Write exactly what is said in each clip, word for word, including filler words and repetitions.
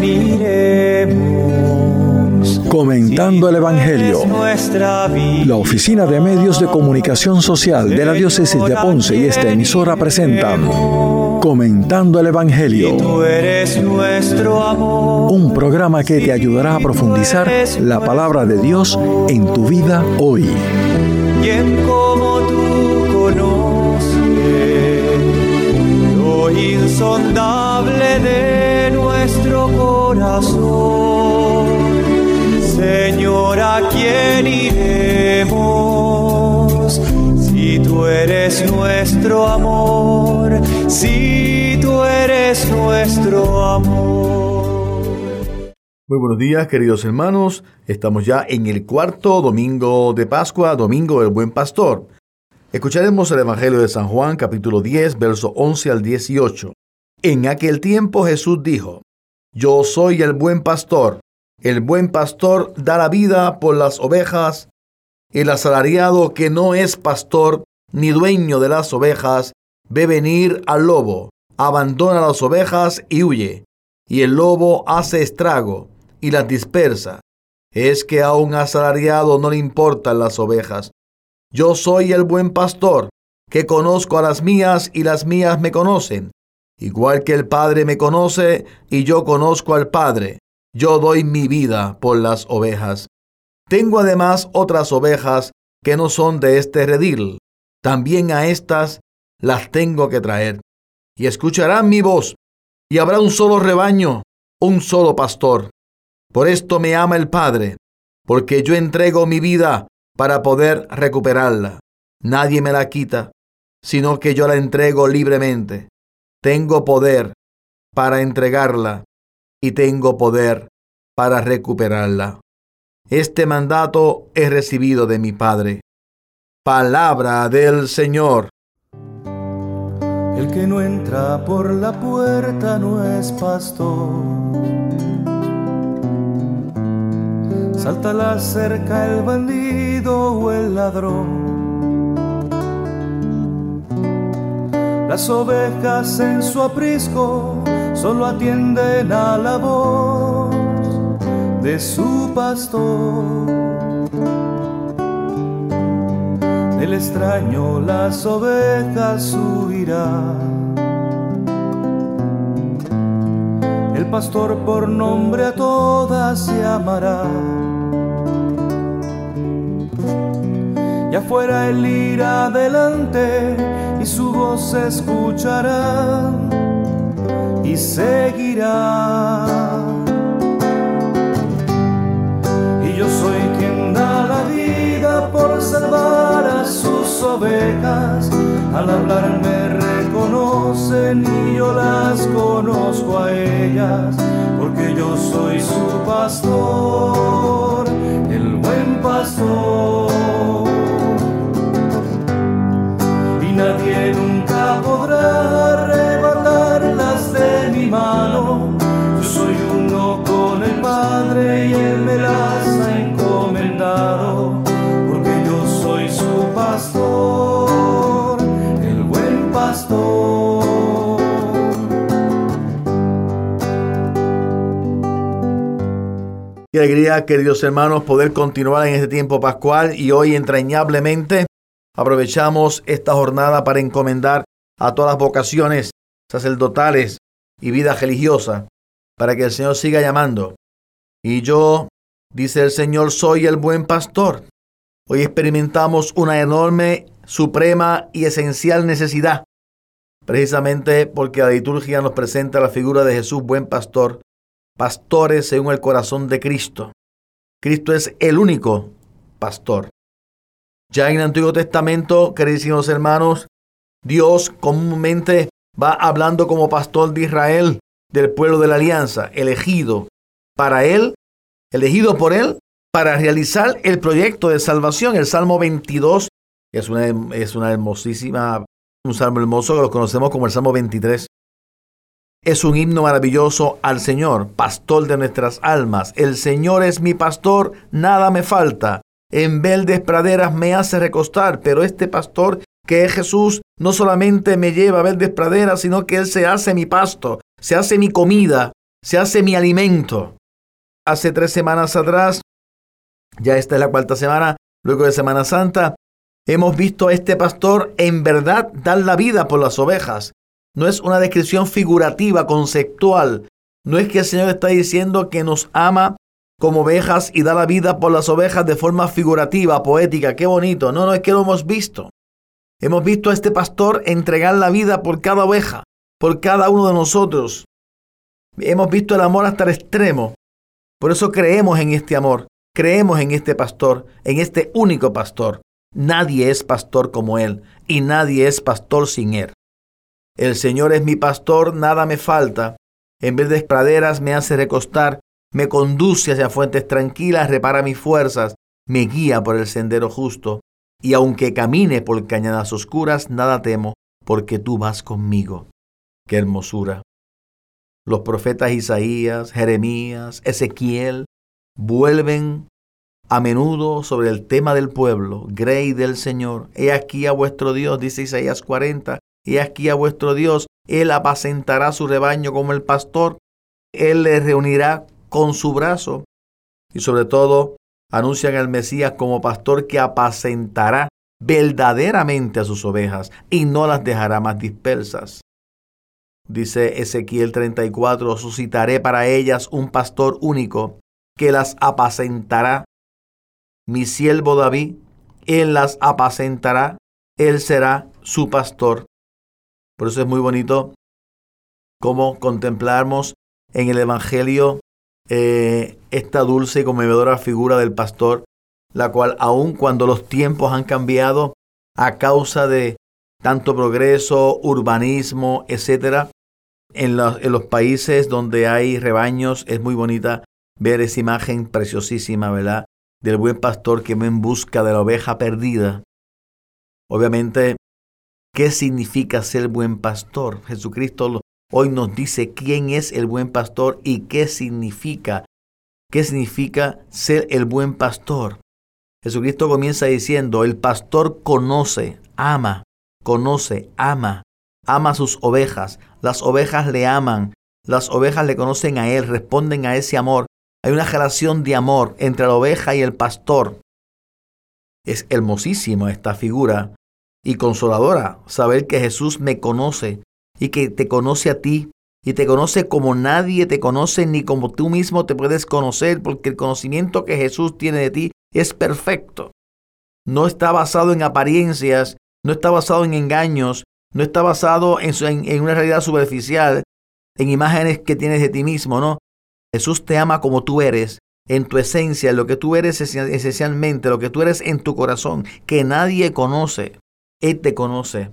veniremos. Comentando el Evangelio. La Oficina de Medios de Comunicación Social de la Diócesis de Ponce y esta emisora presentan Comentando el Evangelio. Un programa que te ayudará a profundizar la palabra de Dios en tu vida hoy. Insondable de nuestro corazón, Señor, ¿a quién iremos? Si tú eres nuestro amor, si tú eres nuestro amor. Muy buenos días, queridos hermanos. Estamos ya en el cuarto domingo de Pascua, domingo del Buen Pastor. Escucharemos el Evangelio de San Juan, capítulo diez, versos once al dieciocho. En aquel tiempo Jesús dijo: Yo soy el buen pastor. El buen pastor da la vida por las ovejas. El asalariado que no es pastor ni dueño de las ovejas ve venir al lobo, abandona las ovejas y huye. Y el lobo hace estrago y las dispersa. Es que a un asalariado no le importan las ovejas. Yo soy el buen pastor, que conozco a las mías y las mías me conocen. Igual que el Padre me conoce y yo conozco al Padre, yo doy mi vida por las ovejas. Tengo además otras ovejas que no son de este redil. También a estas las tengo que traer. Y escucharán mi voz, y habrá un solo rebaño, un solo pastor. Por esto me ama el Padre, porque yo entrego mi vida para poder recuperarla. Nadie me la quita, sino que yo la entrego libremente. Tengo poder para entregarla y tengo poder para recuperarla. Este mandato he recibido de mi Padre. Palabra del Señor. El que no entra por la puerta no es pastor. Salta la cerca el bandido o el ladrón. Las ovejas en su aprisco solo atienden a la voz de su pastor. Del extraño las ovejas huirán. El pastor por nombre a todas se amará. Y afuera él irá adelante, y su voz se escuchará, y seguirá. Y yo soy quien da la vida por salvar a sus ovejas. Al hablar me reconocen y yo las conozco a ellas, porque yo soy su pastor, el buen pastor. Y nadie nunca podrá arrebatarlas de mi mano. Yo soy uno con el Padre y Él me las ha encomendado, porque yo soy su pastor. Qué alegría, queridos hermanos, poder continuar en este tiempo pascual, y hoy entrañablemente aprovechamos esta jornada para encomendar a todas las vocaciones sacerdotales y vida religiosa para que el Señor siga llamando. Y yo, dice el Señor, soy el buen pastor. Hoy experimentamos una enorme, suprema y esencial necesidad, precisamente porque la liturgia nos presenta la figura de Jesús, buen pastor, pastores según el corazón de Cristo. Cristo es el único pastor. Ya en el Antiguo Testamento, queridísimos hermanos, Dios comúnmente va hablando como pastor de Israel, del pueblo de la alianza, elegido para él, elegido por él, para realizar el proyecto de salvación. El Salmo veintidós es una, es una hermosísima Un salmo hermoso que lo conocemos como el Salmo veintitrés. Es un himno maravilloso al Señor, pastor de nuestras almas. El Señor es mi pastor, nada me falta. En verdes praderas me hace recostar, pero este pastor que es Jesús no solamente me lleva a verdes praderas, sino que Él se hace mi pasto, se hace mi comida, se hace mi alimento. Hace tres semanas atrás, ya esta es la cuarta semana, luego de Semana Santa, hemos visto a este pastor en verdad dar la vida por las ovejas. No es una descripción figurativa, conceptual. No es que el Señor está diciendo que nos ama como ovejas y da la vida por las ovejas de forma figurativa, poética. ¡Qué bonito! No, no, es que lo hemos visto. Hemos visto a este pastor entregar la vida por cada oveja, por cada uno de nosotros. Hemos visto el amor hasta el extremo. Por eso creemos en este amor, creemos en este pastor, en este único pastor. Nadie es pastor como él y nadie es pastor sin él. El Señor es mi pastor, nada me falta. En verdes praderas me hace recostar, me conduce hacia fuentes tranquilas, repara mis fuerzas, me guía por el sendero justo. Y aunque camine por cañadas oscuras, nada temo, porque tú vas conmigo. ¡Qué hermosura! Los profetas Isaías, Jeremías, Ezequiel vuelven a menudo sobre el tema del pueblo. Grey del Señor, he aquí a vuestro Dios, dice Isaías cuarenta, he aquí a vuestro Dios, él apacentará su rebaño como el pastor, él les reunirá con su brazo. Y sobre todo, anuncian al Mesías como pastor que apacentará verdaderamente a sus ovejas y no las dejará más dispersas. Dice Ezequiel treinta y cuatro, suscitaré para ellas un pastor único que las apacentará. Mi siervo David, él las apacentará, él será su pastor. Por eso es muy bonito cómo contemplamos en el Evangelio Eh, esta dulce y conmovedora figura del pastor, la cual aun cuando los tiempos han cambiado a causa de tanto progreso, urbanismo, etcétera, en los, en los países donde hay rebaños es muy bonita ver esa imagen preciosísima, ¿verdad?, del buen pastor que va en busca de la oveja perdida. Obviamente, ¿qué significa ser buen pastor? Jesucristo lo Hoy nos dice quién es el buen pastor y qué significa. ¿Qué significa ser el buen pastor? Jesucristo comienza diciendo, el pastor conoce, ama, conoce, ama, ama a sus ovejas. Las ovejas le aman, las ovejas le conocen a él, responden a ese amor. Hay una relación de amor entre la oveja y el pastor. Es hermosísima esta figura y consoladora saber que Jesús me conoce. Y que te conoce a ti, y te conoce como nadie te conoce, ni como tú mismo te puedes conocer, porque el conocimiento que Jesús tiene de ti es perfecto. No está basado en apariencias, no está basado en engaños, no está basado en, en, en una realidad superficial, en imágenes que tienes de ti mismo, no. Jesús te ama como tú eres, en tu esencia, lo que tú eres esencialmente, lo que tú eres en tu corazón, que nadie conoce, él te conoce.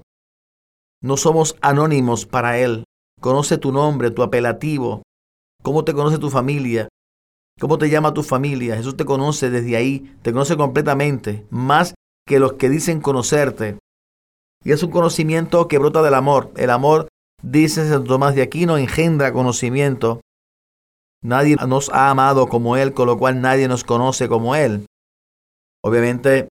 No somos anónimos para él. Conoce tu nombre, tu apelativo, cómo te conoce tu familia, cómo te llama tu familia. Jesús te conoce desde ahí, te conoce completamente, más que los que dicen conocerte. Y es un conocimiento que brota del amor. El amor, dice Santo Tomás de Aquino, engendra conocimiento. Nadie nos ha amado como él, con lo cual nadie nos conoce como él. Obviamente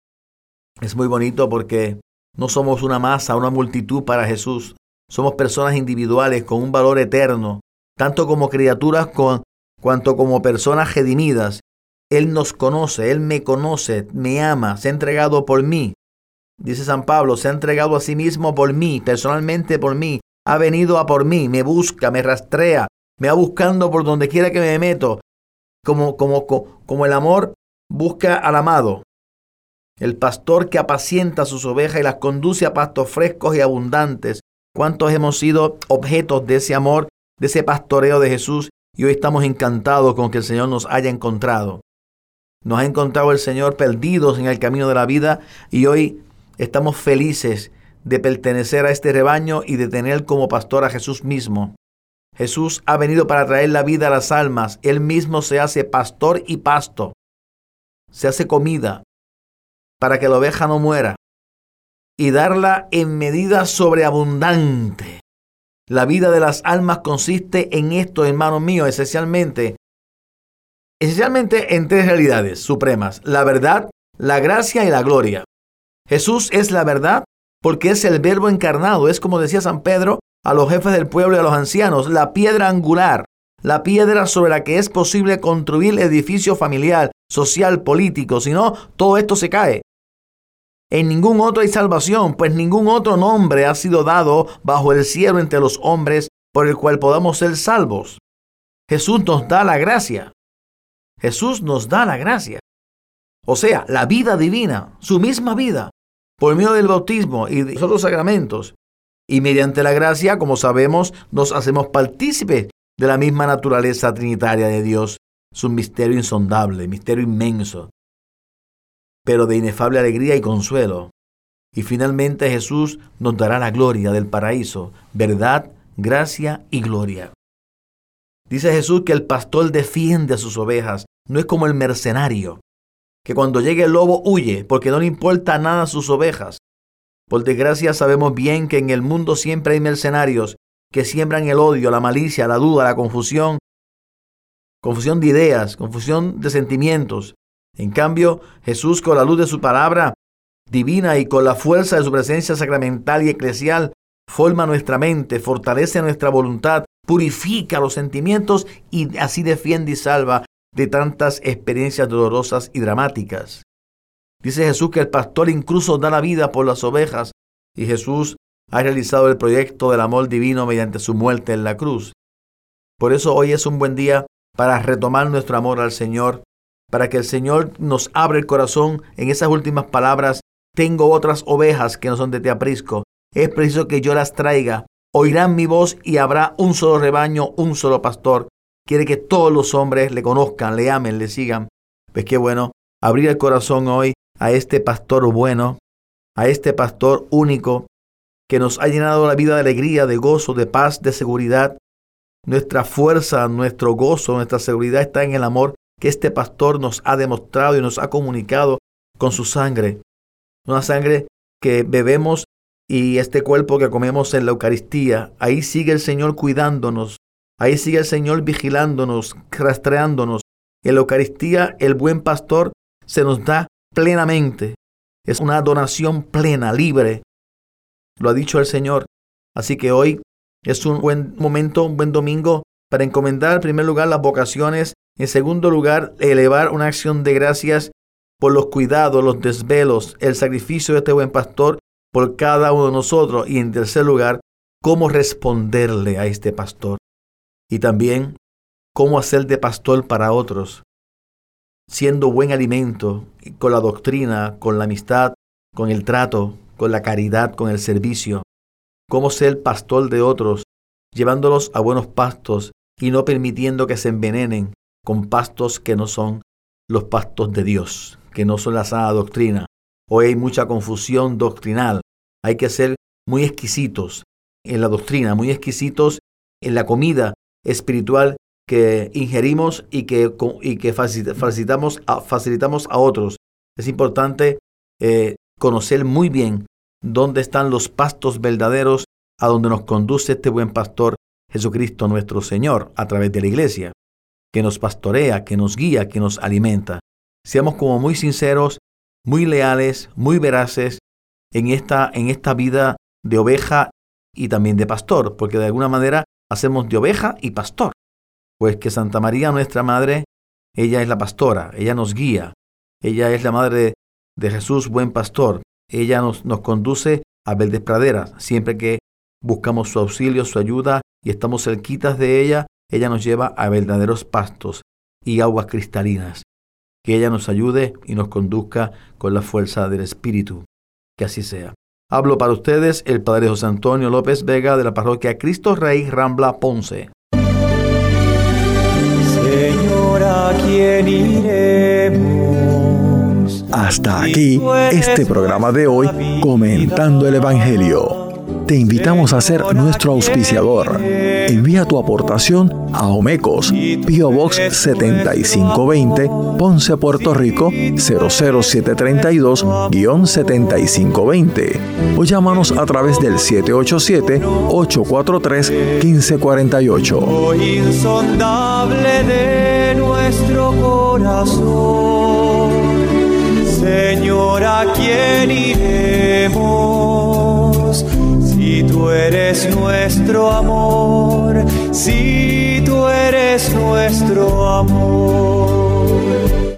es muy bonito porque no somos una masa, una multitud para Jesús. Somos personas individuales con un valor eterno, tanto como criaturas con, cuanto como personas redimidas. Él nos conoce, Él me conoce, me ama, se ha entregado por mí. Dice San Pablo, se ha entregado a sí mismo por mí, personalmente por mí. Ha venido a por mí, me busca, me rastrea, me va buscando por donde quiera que me meto. Como, como, como el amor busca al amado. El pastor que apacienta sus ovejas y las conduce a pastos frescos y abundantes. ¿Cuántos hemos sido objetos de ese amor, de ese pastoreo de Jesús? Y hoy estamos encantados con que el Señor nos haya encontrado. Nos ha encontrado el Señor perdidos en el camino de la vida y hoy estamos felices de pertenecer a este rebaño y de tener como pastor a Jesús mismo. Jesús ha venido para traer la vida a las almas. Él mismo se hace pastor y pasto. Se hace comida para que la oveja no muera, y darla en medida sobreabundante. La vida de las almas consiste en esto, hermanos míos, esencialmente, esencialmente en tres realidades supremas, la verdad, la gracia y la gloria. Jesús es la verdad porque es el verbo encarnado, es como decía San Pedro a los jefes del pueblo y a los ancianos, la piedra angular, la piedra sobre la que es posible construir edificio familiar, social, político, si no, todo esto se cae. En ningún otro hay salvación, pues ningún otro nombre ha sido dado bajo el cielo entre los hombres por el cual podamos ser salvos. Jesús nos da la gracia. Jesús nos da la gracia. O sea, la vida divina, su misma vida, por medio del bautismo y de los otros sacramentos. Y mediante la gracia, como sabemos, nos hacemos partícipes de la misma naturaleza trinitaria de Dios. Es un misterio insondable, misterio inmenso, pero de inefable alegría y consuelo. Y finalmente Jesús nos dará la gloria del paraíso, verdad, gracia y gloria. Dice Jesús que el pastor defiende a sus ovejas, no es como el mercenario, que cuando llegue el lobo huye, porque no le importa nada a sus ovejas. Por desgracia sabemos bien que en el mundo siempre hay mercenarios que siembran el odio, la malicia, la duda, la confusión, confusión de ideas, confusión de sentimientos. En cambio, Jesús, con la luz de su palabra divina y con la fuerza de su presencia sacramental y eclesial, forma nuestra mente, fortalece nuestra voluntad, purifica los sentimientos y así defiende y salva de tantas experiencias dolorosas y dramáticas. Dice Jesús que el pastor incluso da la vida por las ovejas, y Jesús ha realizado el proyecto del amor divino mediante su muerte en la cruz. Por eso hoy es un buen día para retomar nuestro amor al Señor, para que el Señor nos abra el corazón en esas últimas palabras: tengo otras ovejas que no son de este aprisco, es preciso que yo las traiga, oirán mi voz y habrá un solo rebaño, un solo pastor. Quiere que todos los hombres le conozcan, le amen, le sigan. Pues qué bueno abrir el corazón hoy a este pastor bueno, a este pastor único, que nos ha llenado la vida de alegría, de gozo, de paz, de seguridad. Nuestra fuerza, nuestro gozo, nuestra seguridad está en el amor que este pastor nos ha demostrado y nos ha comunicado con su sangre. Una sangre que bebemos y este cuerpo que comemos en la Eucaristía. Ahí sigue el Señor cuidándonos, ahí sigue el Señor vigilándonos, rastreándonos. En la Eucaristía el buen pastor se nos da plenamente. Es una donación plena, libre. Lo ha dicho el Señor. Así que hoy es un buen momento, un buen domingo para encomendar en primer lugar las vocaciones. En segundo lugar, elevar una acción de gracias por los cuidados, los desvelos, el sacrificio de este buen pastor por cada uno de nosotros. Y en tercer lugar, cómo responderle a este pastor. Y también cómo hacer de pastor para otros, siendo buen alimento, con la doctrina, con la amistad, con el trato, con la caridad, con el servicio. Cómo ser pastor de otros, llevándolos a buenos pastos y no permitiendo que se envenenen con pastos que no son los pastos de Dios, que no son la sana doctrina. Hoy hay mucha confusión doctrinal. Hay que ser muy exquisitos en la doctrina, muy exquisitos en la comida espiritual que ingerimos y que, y que facilitamos, a, facilitamos a otros. Es importante eh, conocer muy bien dónde están los pastos verdaderos a donde nos conduce este buen pastor Jesucristo nuestro Señor a través de la Iglesia, que nos pastorea, que nos guía, que nos alimenta. Seamos como muy sinceros, muy leales, muy veraces en esta, en esta vida de oveja y también de pastor, porque de alguna manera hacemos de oveja y pastor. Pues que Santa María, nuestra madre, ella es la pastora, ella nos guía, ella es la madre de Jesús, buen pastor. Ella nos, nos conduce a verdes praderas. Siempre que buscamos su auxilio, su ayuda y estamos cerquitas de ella, ella nos lleva a verdaderos pastos y aguas cristalinas. Que ella nos ayude y nos conduzca con la fuerza del Espíritu. Que así sea. Hablo para ustedes el Padre José Antonio López Vega de la parroquia Cristo Rey, Rambla, Ponce. Señor, ¿a quién iremos? Hasta aquí este programa de hoy, Comentando el Evangelio. Te invitamos a ser nuestro auspiciador. Envía tu aportación a Omecos, P O Box setenta y cinco veinte, Ponce, Puerto Rico cero cero siete tres dos setenta y cinco veinte o llámanos a través del siete ocho siete ocho cuatro tres uno cinco cuatro ocho. Insondable de nuestro corazón, Señor, ¿a quién iremos? Si tú eres nuestro amor, si tú eres es nuestro amor.